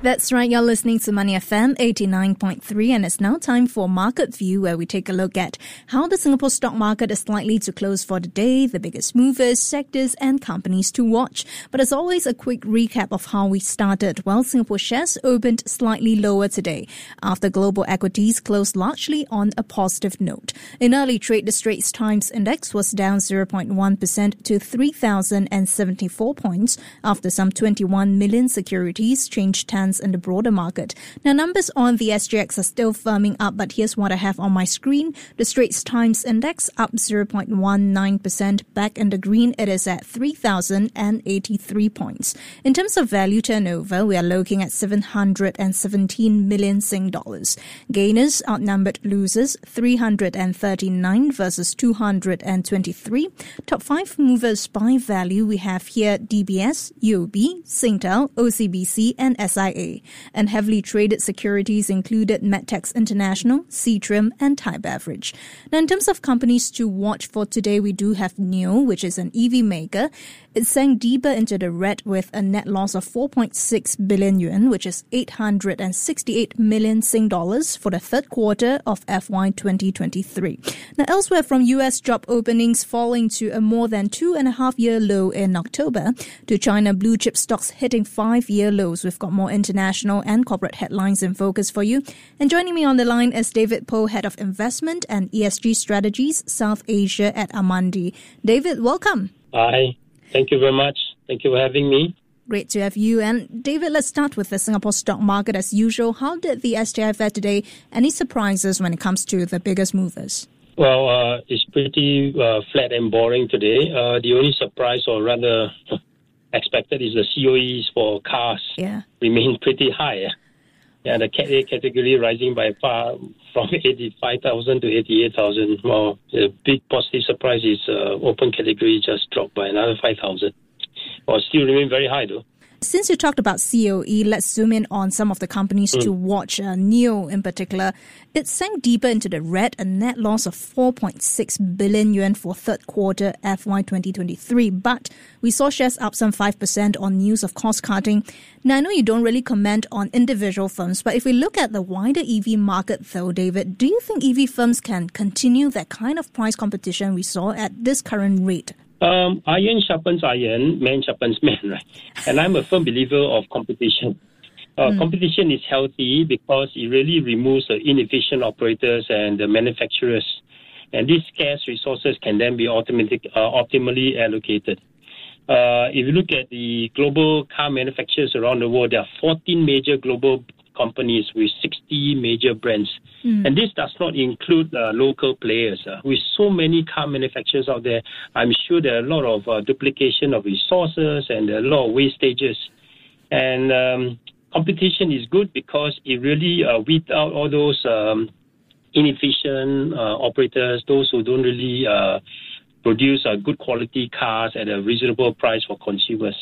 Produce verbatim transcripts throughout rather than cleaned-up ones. That's right, you're listening to Money F M eighty-nine point three, and it's now time for Market View, where we take a look at how the Singapore stock market is likely to close for the day, the biggest movers, sectors and companies to watch. But as always, a quick recap of how we started. Well, Singapore shares opened slightly lower today after global equities closed largely on a positive note. In early trade, the Straits Times Index was down zero point one percent to three thousand seventy-four points after some twenty-one million securities changed hands in the broader market. Now, numbers on the S G X are still firming up, but here's what I have on my screen. The Straits Times Index up zero point one nine percent. Back in the green, it is at three thousand eighty-three points. In terms of value turnover, we are looking at seven hundred seventeen million Sing dollars. Gainers outnumbered losers, three hundred thirty-nine versus two hundred twenty-three. Top five movers by value, we have here D B S, U O B, Singtel, O C B C and S I A. And heavily traded securities included MedTex International, CTrim and Thai Beverage. Now, in terms of companies to watch for today, we do have N I O, which is an E V maker. It sank deeper into the red with a net loss of four point six billion yuan, which is eight hundred sixty-eight million Sing dollars for the third quarter of F Y twenty twenty-three. Now, elsewhere, from U S job openings falling to a more than two and a half year low in October, to China blue chip stocks hitting five year lows. We've got more international and corporate headlines in focus for you. And joining me on the line is David Poh, Head of Investment and E S G Strategies, South Asia at Amundi. David, welcome. Hi. Thank you very much. Thank you for having me. Great to have you. And David, let's start with the Singapore stock market as usual. How did the S T I fare today? Any surprises when it comes to the biggest movers? Well, uh, it's pretty uh, flat and boring today. Uh, the only surprise, or rather expected, is the C O Es for cars yeah. remain pretty high. Yeah, the Cat A category rising by far from eighty-five thousand to eighty-eight thousand. Well, the big positive surprise is uh, open category just dropped by another five thousand. Well, still remain very high though. Since you talked about C O E, let's zoom in on some of the companies mm. to watch. Uh, N I O in particular, it sank deeper into the red, a net loss of four point six billion yuan for third quarter F Y twenty twenty-three. But we saw shares up some five percent on news of cost cutting. Now, I know you don't really comment on individual firms, but if we look at the wider E V market though, David, do you think E V firms can continue that kind of price competition we saw at this current rate? Um, iron sharpens iron, man sharpens man, right? And I'm a firm believer of competition. Uh, mm. Competition is healthy because it really removes the inefficient operators and the manufacturers. And these scarce resources can then be automatic, uh, optimally allocated. Uh, if you look at the global car manufacturers around the world, there are fourteen major global companies with sixty major brands. Mm. And this does not include uh, local players. Uh, with so many car manufacturers out there, I'm sure there are a lot of uh, duplication of resources and a lot of wastages. And um, competition is good because it really uh, weeds out all those um, inefficient uh, operators, those who don't really uh, produce uh, good quality cars at a reasonable price for consumers.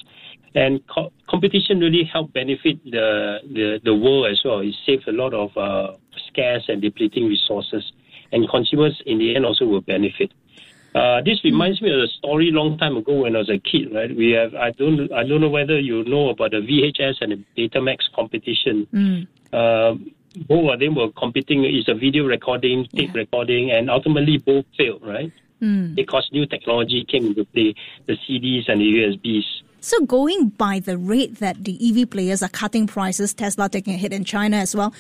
And co- competition really helped benefit the, the, the world as well. It saves a lot of uh, scarce and depleting resources. And consumers in the end also will benefit. Uh, this reminds me of a story long time ago when I was a kid, right? We have I don't I don't know whether you know about the V H S and the Betamax competition. Mm. Uh, both of them were competing. It's a video recording, tape yeah. recording, and ultimately both failed, right? Mm. Because new technology came into play, the C Ds and the U S Bs. So going by the rate that the E V players are cutting prices, Tesla taking a hit in China as well,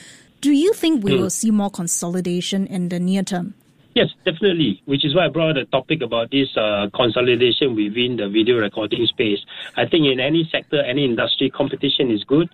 do you think we mm. will see more consolidation in the near term? Yes, definitely, which is why I brought the topic about this uh, consolidation within the video recording space. I think in any sector, any industry, competition is good.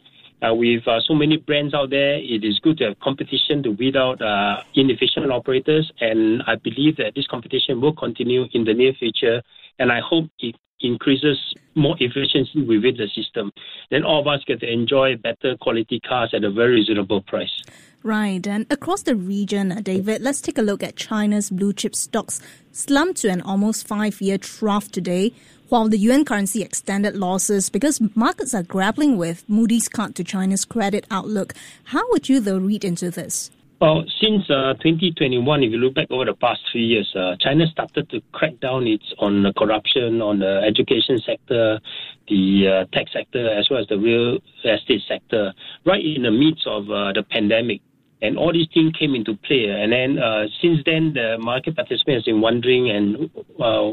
Uh, with uh, so many brands out there, it is good to have competition to weed out uh, inefficient operators. And I believe that this competition will continue in the near future. And I hope it increases more efficiency within the system. Then all of us get to enjoy better quality cars at a very reasonable price. Right. And across the region, David, let's take a look at China's blue chip stocks slumped to an almost five-year trough today, while the yuan currency extended losses because markets are grappling with Moody's cut to China's credit outlook. How would you, though, read into this? Well, since uh, twenty twenty-one, if you look back over the past three years, uh, China started to crack down its on the corruption, on the education sector, the uh, tech sector, as well as the real estate sector, right in the midst of uh, the pandemic. And all these things came into play. And then uh, since then, the market participant has been wondering and uh,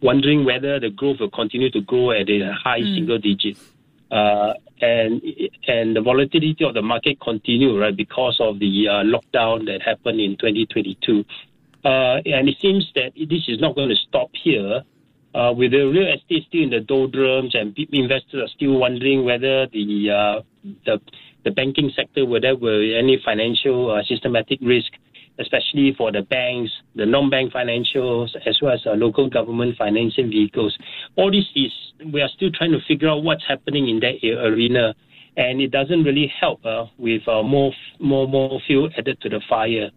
wondering whether the growth will continue to grow at a high mm. single digit. Uh, and and the volatility of the market continued, right, because of the uh, lockdown that happened in twenty twenty-two. Uh, and it seems that this is not going to stop here. Uh, with the real estate still in the doldrums and investors are still wondering whether the uh, the, the banking sector, will there be any financial uh, systematic risk, especially for the banks, the non-bank financials, as well as uh, local government financing vehicles. All this is, we are still trying to figure out what's happening in that arena, and it doesn't really help uh, with uh, more more more fuel added to the fire.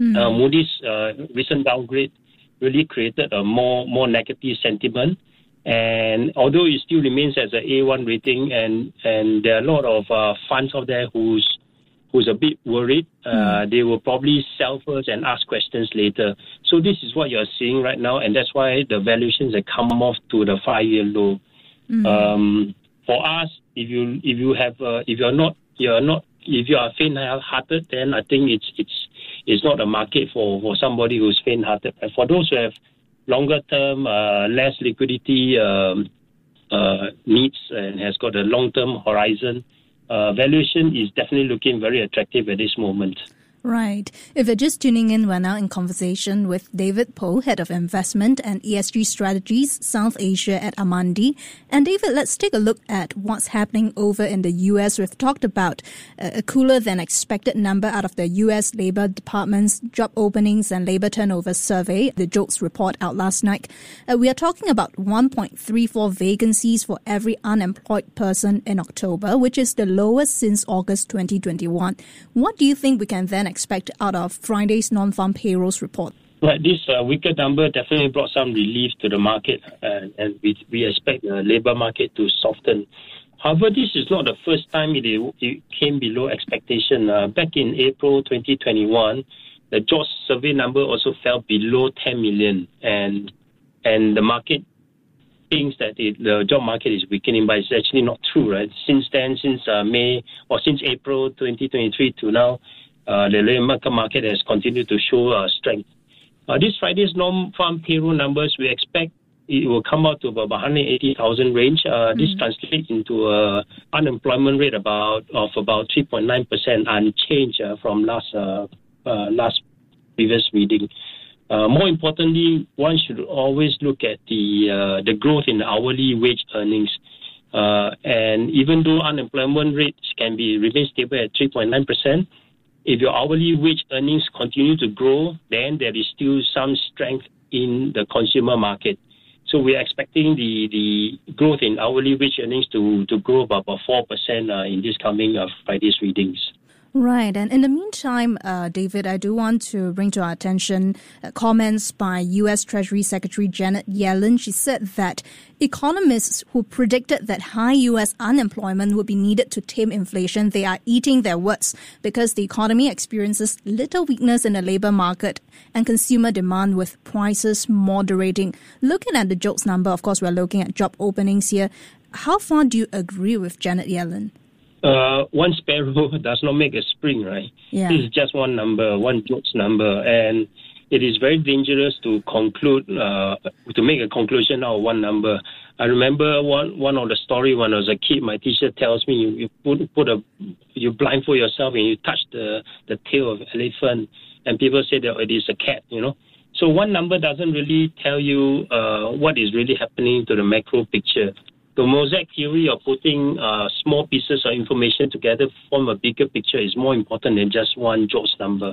Mm-hmm. Uh, Moody's uh, recent downgrade really created a more more negative sentiment, and although it still remains as an A one rating, and, and there are a lot of uh, funds out there who's who's a bit worried. Uh, they will probably sell first and ask questions later. So this is what you're seeing right now, and that's why the valuations have come off to the five-year low. Mm-hmm. Um, for us, if you if you have uh, if you're not you're not if you are faint-hearted, then I think it's it's it's not a market for, for somebody who's faint-hearted. And for those who have longer-term, uh, less liquidity um, uh, needs and has got a long-term horizon, Uh, valuation is definitely looking very attractive at this moment. Right. If you're just tuning in, we're now in conversation with David Poh, Head of Investment and E S G Strategies, South Asia at Amundi. And David, let's take a look at what's happening over in the U S. We've talked about a cooler than expected number out of the U S Labor Department's job openings and labor turnover survey, the JOLTS report out last night. Uh, we are talking about one point three four vacancies for every unemployed person in October, which is the lowest since August twenty twenty-one. What do you think we can then expect out of Friday's non-farm payrolls report? Right, this uh, weaker number definitely brought some relief to the market, uh, and we, we expect the labour market to soften. However, this is not the first time it, it came below expectation. Uh, back in April twenty twenty-one, the JOLTS survey number also fell below ten million, and and the market thinks that it, the job market is weakening, but it's actually not true, right? Since then, since uh, May or since April twenty twenty-three to now, Uh, the labor market has continued to show uh, strength. Uh, this Friday's non-farm payroll numbers, we expect it will come out to about one hundred eighty thousand range. Uh, mm-hmm. This translates into an unemployment rate about of about three point nine percent, unchanged uh, from last uh, uh, last previous reading. Uh, more importantly, one should always look at the uh, the growth in the hourly wage earnings. Uh, and even though unemployment rates can be remain stable at three point nine percent, if your hourly wage earnings continue to grow, then there is still some strength in the consumer market. So we are expecting the, the growth in hourly wage earnings to, to grow by about four percent uh, in this coming uh, Friday's readings. Right. And in the meantime, uh, David, I do want to bring to our attention uh, comments by U S Treasury Secretary Janet Yellen. She said that economists who predicted that high U S unemployment would be needed to tame inflation, they are eating their words because the economy experiences little weakness in the labour market and consumer demand with prices moderating. Looking at the JOLTS number, of course, we're looking at job openings here. How far do you agree with Janet Yellen? Uh, one sparrow does not make a spring, right? Yeah. This is just one number, one JOLTS number, and it is very dangerous to conclude, uh, to make a conclusion out of one number. I remember one one of the story when I was a kid. My teacher tells me you, you put put a you blindfold yourself and you touch the the tail of an elephant, and people say that it is a cat, you know. So one number doesn't really tell you uh, what is really happening to the macro picture. The mosaic theory of putting uh, small pieces of information together form a bigger picture is more important than just one JOLTS number.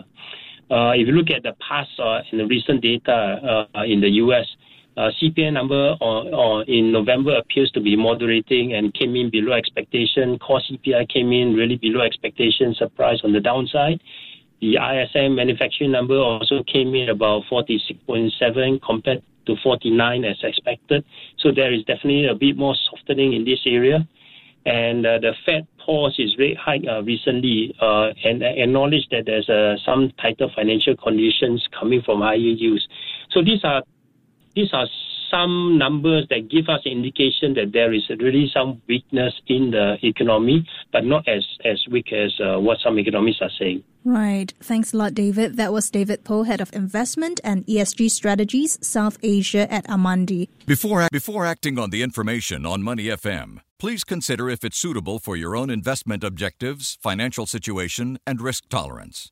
Uh, if you look at the past uh, and the recent data uh, in the U S, uh, C P I number on, on in November appears to be moderating and came in below expectation. Core C P I came in really below expectation, surprise on the downside. The I S M manufacturing number also came in about forty-six point seven compared to forty-nine as expected. So there is definitely a bit more softening in this area. And uh, the Fed paused its rate hike uh, recently uh, and uh, acknowledged that there's uh, some tighter financial conditions coming from higher yields. So these are these are some numbers that give us an indication that there is really some weakness in the economy, but not as, as weak as uh, what some economists are saying. Right. Thanks a lot, David. That was David Poh, Head of Investment and E S G Strategies, South Asia at Amundi. Before, before acting on the information on Money F M, please consider if it's suitable for your own investment objectives, financial situation, and risk tolerance.